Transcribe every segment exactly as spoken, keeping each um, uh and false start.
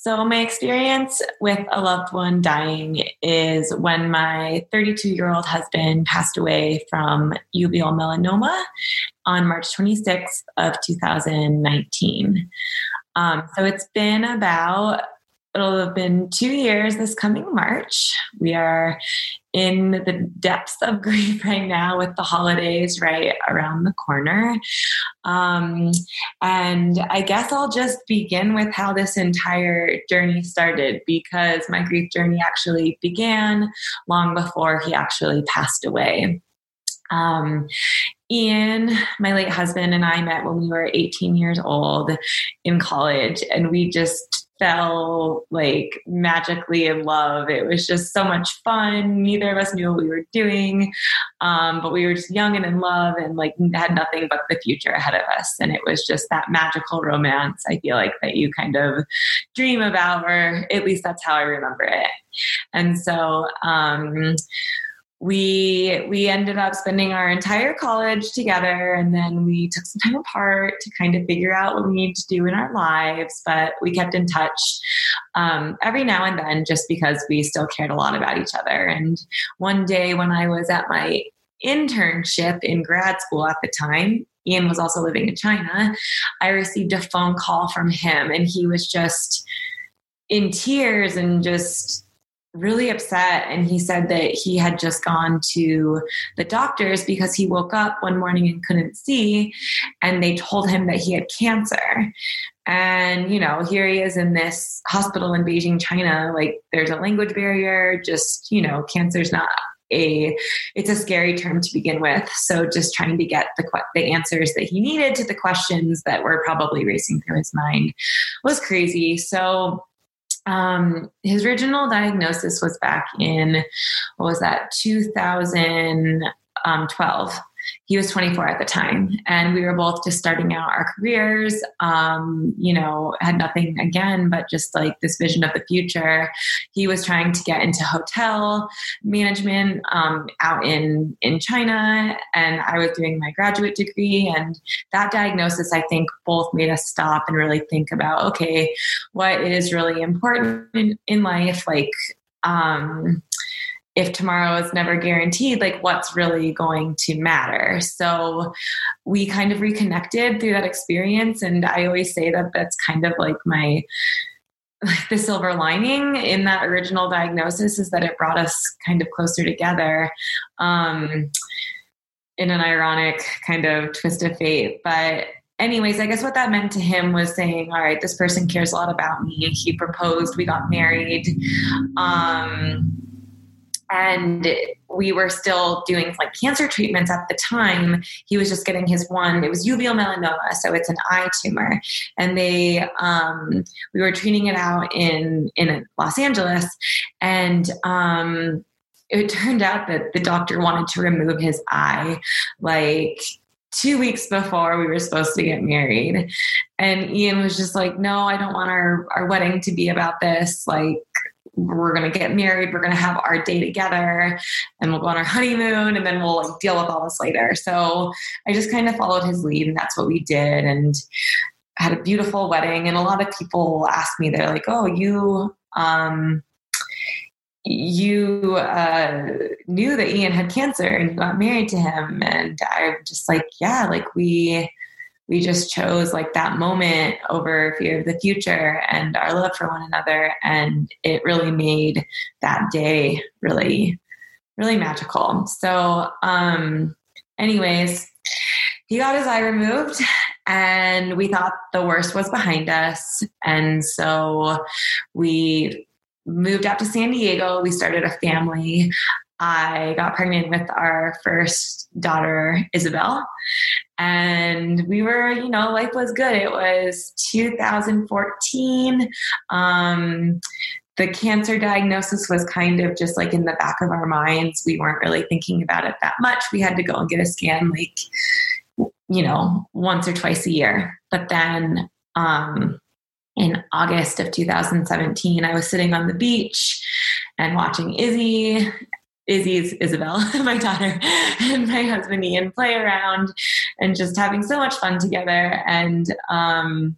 So my experience with a loved one dying is when my thirty-two-year-old husband passed away from uveal melanoma on March twenty-sixth of two thousand nineteen. Um, so it's been about, it'll have been two years this coming March. We are in the depths of grief right now with the holidays right around the corner. Um, and I guess I'll just begin with how this entire journey started, because my grief journey actually began long before he actually passed away. Um, Ian, my late husband, and I met when we were eighteen years old in college, and we just fell like magically in love. It was just so much fun. Neither of us knew what we were doing. Um, but we were just young and in love and like had nothing but the future ahead of us. And it was just that magical romance, I feel like, that you kind of dream about, or at least that's how I remember it. And so, um, We we ended up spending our entire college together, and then we took some time apart to kind of figure out what we needed to do in our lives, but we kept in touch um, every now and then just because we still cared a lot about each other. And one day when I was at my internship in grad school at the time, Ian was also living in China, I received a phone call from him, and he was just in tears and just really upset. And he said that he had just gone to the doctors because he woke up one morning and couldn't see, and they told him that he had cancer. And, you know, here he is in this hospital in Beijing, China, like there's a language barrier, just, you know, cancer's not a, it's a scary term to begin with. So just trying to get the the answers that he needed to the questions that were probably racing through his mind was crazy. So Um, his original diagnosis was back in, what was that, two thousand twelve. He was twenty-four at the time, and we were both just starting out our careers, um, you know, had nothing again, but just like this vision of the future. He was trying to get into hotel management um, out in, in China, and I was doing my graduate degree, and that diagnosis, I think, both made us stop and really think about, okay, what is really important in, in life? Like, um, if tomorrow is never guaranteed, like what's really going to matter? So we kind of reconnected through that experience. And I always say that that's kind of like my, like the silver lining in that original diagnosis is that it brought us kind of closer together, um, in an ironic kind of twist of fate. But anyways, I guess what that meant to him was saying, all right, this person cares a lot about me. He proposed, we got married. Um, And we were still doing like cancer treatments at the time. He was just getting his one, it was uveal melanoma. So it's an eye tumor. And they, um, we were treating it out in, in Los Angeles. And, um, it turned out that the doctor wanted to remove his eye, like two weeks before we were supposed to get married. And Ian was just like, no, I don't want our, our wedding to be about this. Like, we're going to get married. We're going to have our day together, and we'll go on our honeymoon, and then we'll like, deal with all this later. So I just kind of followed his lead, and that's what we did. And had a beautiful wedding. And a lot of people ask me, they're like, oh, you, um, you, uh, knew that Ian had cancer and you got married to him. And I'm just like, yeah, like we, we just chose like that moment over fear of the future and our love for one another. And it really made that day really, really magical. So, um, anyways, he got his eye removed, and we thought the worst was behind us. And so we moved out to San Diego. We started a family. I got pregnant with our first daughter, Isabel. And we were, you know, life was good. It was two thousand fourteen. Um, the cancer diagnosis was kind of just like in the back of our minds. We weren't really thinking about it that much. We had to go and get a scan like, you know, once or twice a year. But then um, in August of two thousand seventeen, I was sitting on the beach and watching Izzy. Izzy's Isabel, my daughter, and my husband Ian play around and just having so much fun together. And um,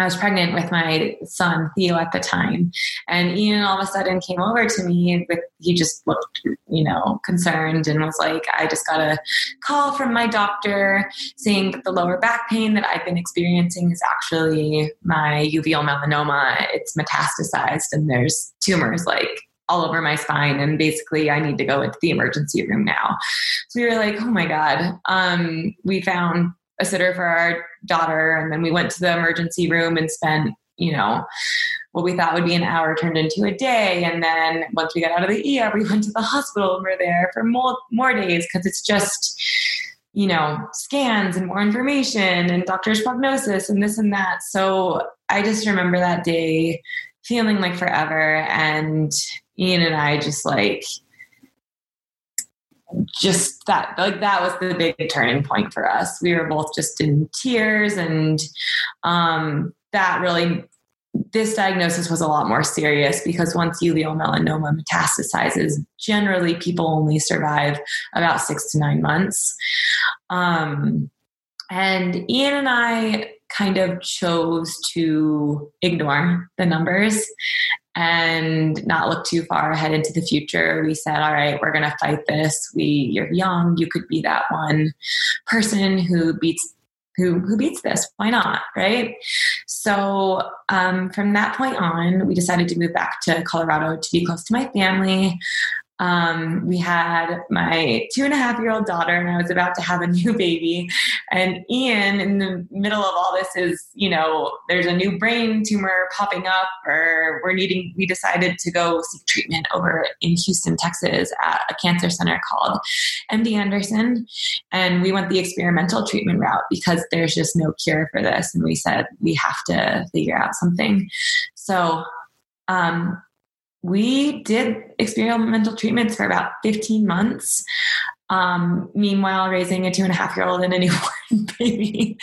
I was pregnant with my son, Theo, at the time. And Ian all of a sudden came over to me with, he just looked, you know, concerned and was like, I just got a call from my doctor saying that the lower back pain that I've been experiencing is actually my uveal melanoma. It's metastasized and there's tumors like all over my spine. And basically I need to go into the emergency room now. So we were like, oh my God. Um, we found a sitter for our daughter. And then we went to the emergency room and spent, you know, what we thought would be an hour turned into a day. And then once we got out of the E R, we went to the hospital and we're there for more, more days. Cause it's just, you know, scans and more information and doctor's prognosis and this and that. So I just remember that day feeling like forever. And Ian and I just like, just that, like that was the big turning point for us. We were both just in tears and, um, that really, this diagnosis was a lot more serious because once uveal melanoma metastasizes, generally people only survive about six to nine months. Um, and Ian and I kind of chose to ignore the numbers and not look too far ahead into the future. We said, all right, we're going to fight this. We, you're young. You could be that one person who beats, who, who beats this. Why not? Right. So, um, from that point on, we decided to move back to Colorado to be close to my family. Um, we had my two and a half year old daughter and I was about to have a new baby, and Ian in the middle of all this is, you know, there's a new brain tumor popping up or we're needing, we decided to go seek treatment over in Houston, Texas at a cancer center called M D Anderson. And we went the experimental treatment route because there's just no cure for this. And we said, we have to figure out something. So, um, we did experimental treatments for about fifteen months. Um, meanwhile, raising a two and a half year old and a newborn baby,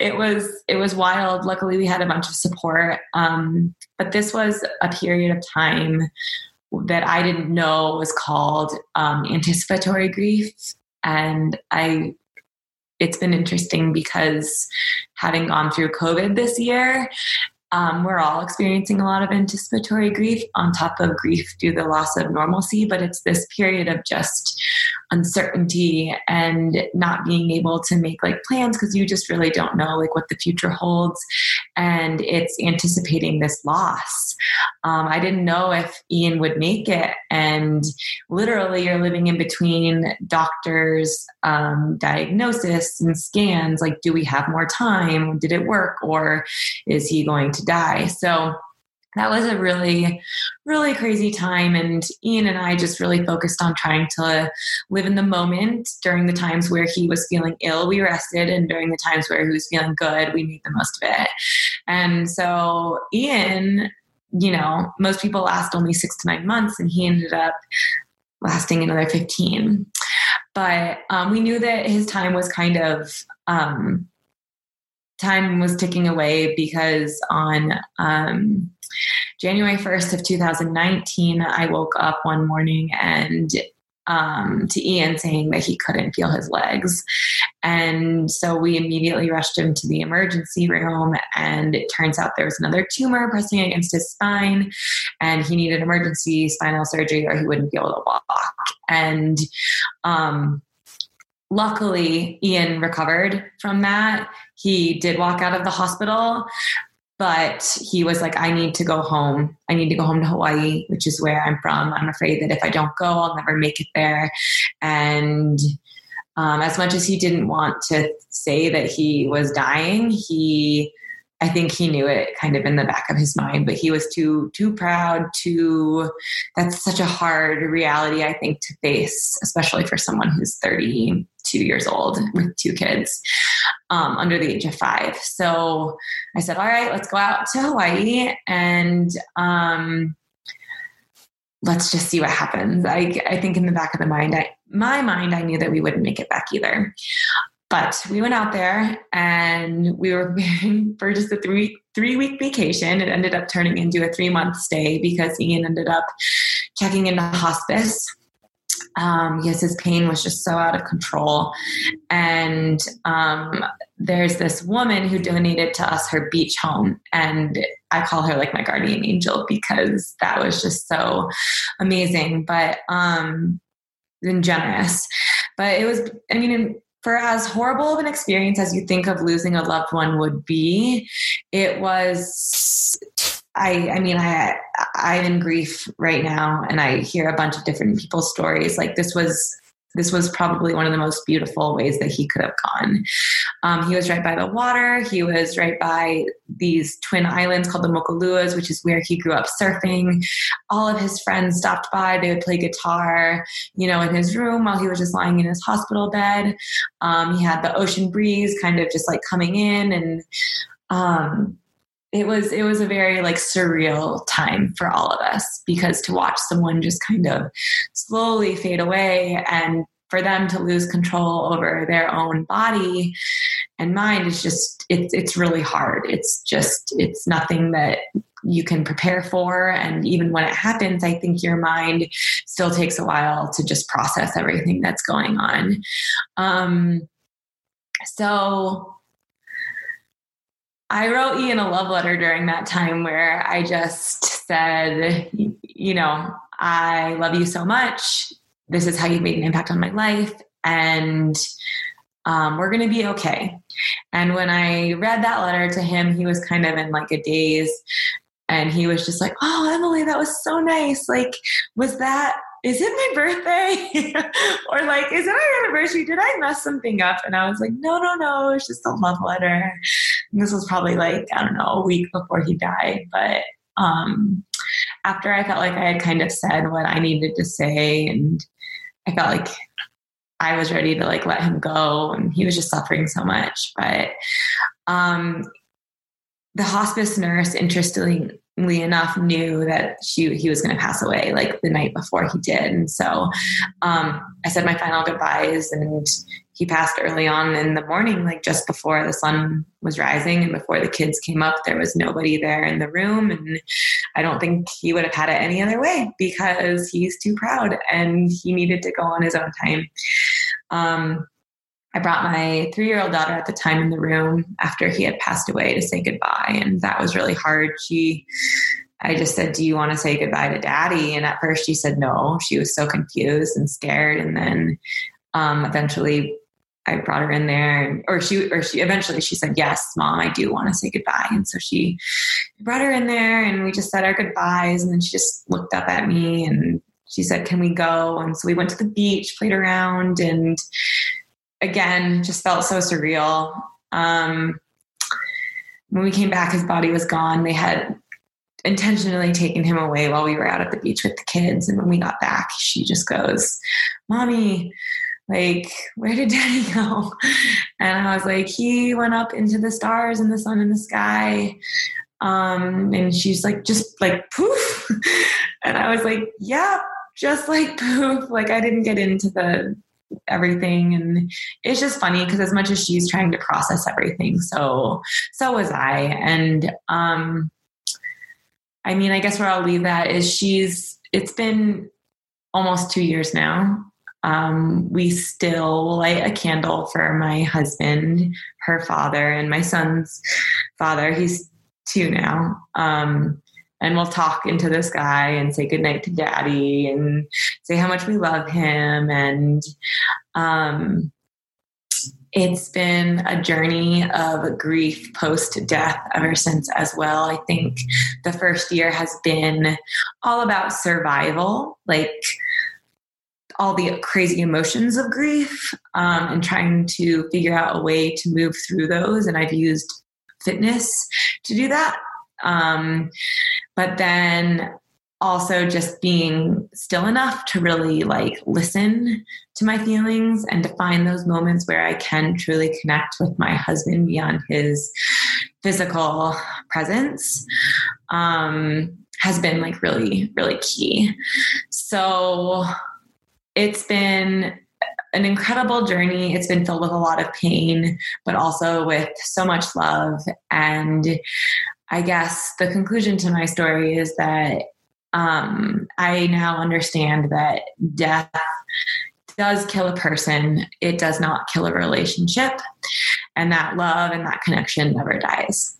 it was, it was wild. Luckily we had a bunch of support. Um, but this was a period of time that I didn't know was called, um, anticipatory grief. And I, it's been interesting because having gone through COVID this year, Um, we're all experiencing a lot of anticipatory grief on top of grief due to the loss of normalcy, but it's this period of just uncertainty and not being able to make like plans because you just really don't know like what the future holds. And it's anticipating this loss. Um, I didn't know if Ian would make it, and literally you're living in between doctors, um, diagnosis and scans. Like, do we have more time? Did it work? Or is he going to die? So that was a really, really crazy time. And Ian and I just really focused on trying to live in the moment. During the times where he was feeling ill, we rested. And during the times where he was feeling good, we made the most of it. And so Ian, you know, most people last only six to nine months and he ended up lasting another fifteen. But um, we knew that his time was kind of, um, time was ticking away because on, um, January first of two thousand nineteen, I woke up one morning and, um, to Ian saying that he couldn't feel his legs. And so we immediately rushed him to the emergency room, and it turns out there was another tumor pressing against his spine and he needed emergency spinal surgery or he wouldn't be able to walk. And, um, luckily Ian recovered from that. He did walk out of the hospital, but he was like, I need to go home. I need to go home to Hawaii, which is where I'm from. I'm afraid that if I don't go, I'll never make it there. And um, as much as he didn't want to say that he was dying, he, I think he knew it kind of in the back of his mind, but he was too, too proud to, that's such a hard reality, I think, to face, especially for someone who's thirty-two years old with two kids. Um, under the age of five. So I said, all right, let's go out to Hawaii and, um, let's just see what happens. I, I think in the back of the mind, I, my mind, I knew that we wouldn't make it back either, but we went out there and we were preparing for just a three, three week vacation. It ended up turning into a three month stay because Ian ended up checking into hospice. um, yes, his pain was just so out of control. And um, there's this woman who donated to us her beach home, and I call her like my guardian angel because that was just so amazing, but um, and generous. But it was, I mean, for as horrible of an experience as you think of losing a loved one would be, it was. I, I mean, I, I'm in grief right now, and I hear a bunch of different people's stories. Like this was, this was probably one of the most beautiful ways that he could have gone. Um, he was right by the water. He was right by these twin islands called the Mokuluas, which is where he grew up surfing. All of his friends stopped by. They would play guitar, you know, in his room while he was just lying in his hospital bed. Um, he had the ocean breeze kind of just like coming in, and, um, It was it was a very like surreal time for all of us, because to watch someone just kind of slowly fade away and for them to lose control over their own body and mind is just it's it's really hard. It's just it's nothing that you can prepare for, and even when it happens, I think your mind still takes a while to just process everything that's going on. Um, so. I wrote Ian a love letter during that time where I just said, you know, I love you so much. This is how you've made an impact on my life. And um, we're going to be okay. And when I read that letter to him, he was kind of in like a daze. And he was just like, oh, Emily, that was so nice. Like, was that, is it my birthday? Or like, is it our anniversary? Did I mess something up? And I was like, no, no, no. It's just a love letter. And this was probably like, I don't know, a week before he died. But um, after I felt like I had kind of said what I needed to say, and I felt like I was ready to like let him go, and he was just suffering so much. But um, the hospice nurse, interestingly enough, knew that she he was going to pass away like the night before he did. And so um, I said my final goodbyes, and he passed early on in the morning, like just before the sun was rising and before the kids came up. There was nobody there in the room, and I don't think he would have had it any other way because he's too proud and he needed to go on his own time. Um, I brought my three-year-old daughter at the time in the room after he had passed away to say goodbye. And that was really hard. She, I just said, do you want to say goodbye to Daddy? And at first she said no. She was so confused and scared. And then um, eventually I brought her in there, or she, or she, eventually she said, yes, Mom, I do want to say goodbye. And so she brought her in there, and we just said our goodbyes. And then she just looked up at me and she said, can we go? And so we went to the beach, played around, and again, just felt so surreal. Um, when we came back, his body was gone. They had intentionally taken him away while we were out at the beach with the kids. And when we got back, she just goes, Mommy, like, where did Daddy go? And I was like, he went up into the stars and the sun and the sky. Um, and she's like, just like poof. And I was like, yeah, just like poof. Like, I didn't get into the everything. And it's just funny because as much as she's trying to process everything, so so was I. And um I mean, I guess where I'll leave that is she's it's been almost two years now. Um we still light a candle for my husband, her father, and my son's father. He's two now. Um And we'll talk into the sky and say goodnight to Daddy and say how much we love him. And um, it's been a journey of grief post-death ever since as well. I think the first year has been all about survival, like all the crazy emotions of grief, um, and trying to figure out a way to move through those. And I've used fitness to do that. Um, but then also just being still enough to really like listen to my feelings and to find those moments where I can truly connect with my husband beyond his physical presence, um, has been like really, really key. So it's been an incredible journey. It's been filled with a lot of pain, but also with so much love. And I guess the conclusion to my story is that um, I now understand that death does kill a person, it does not kill a relationship. And that love and that connection never dies.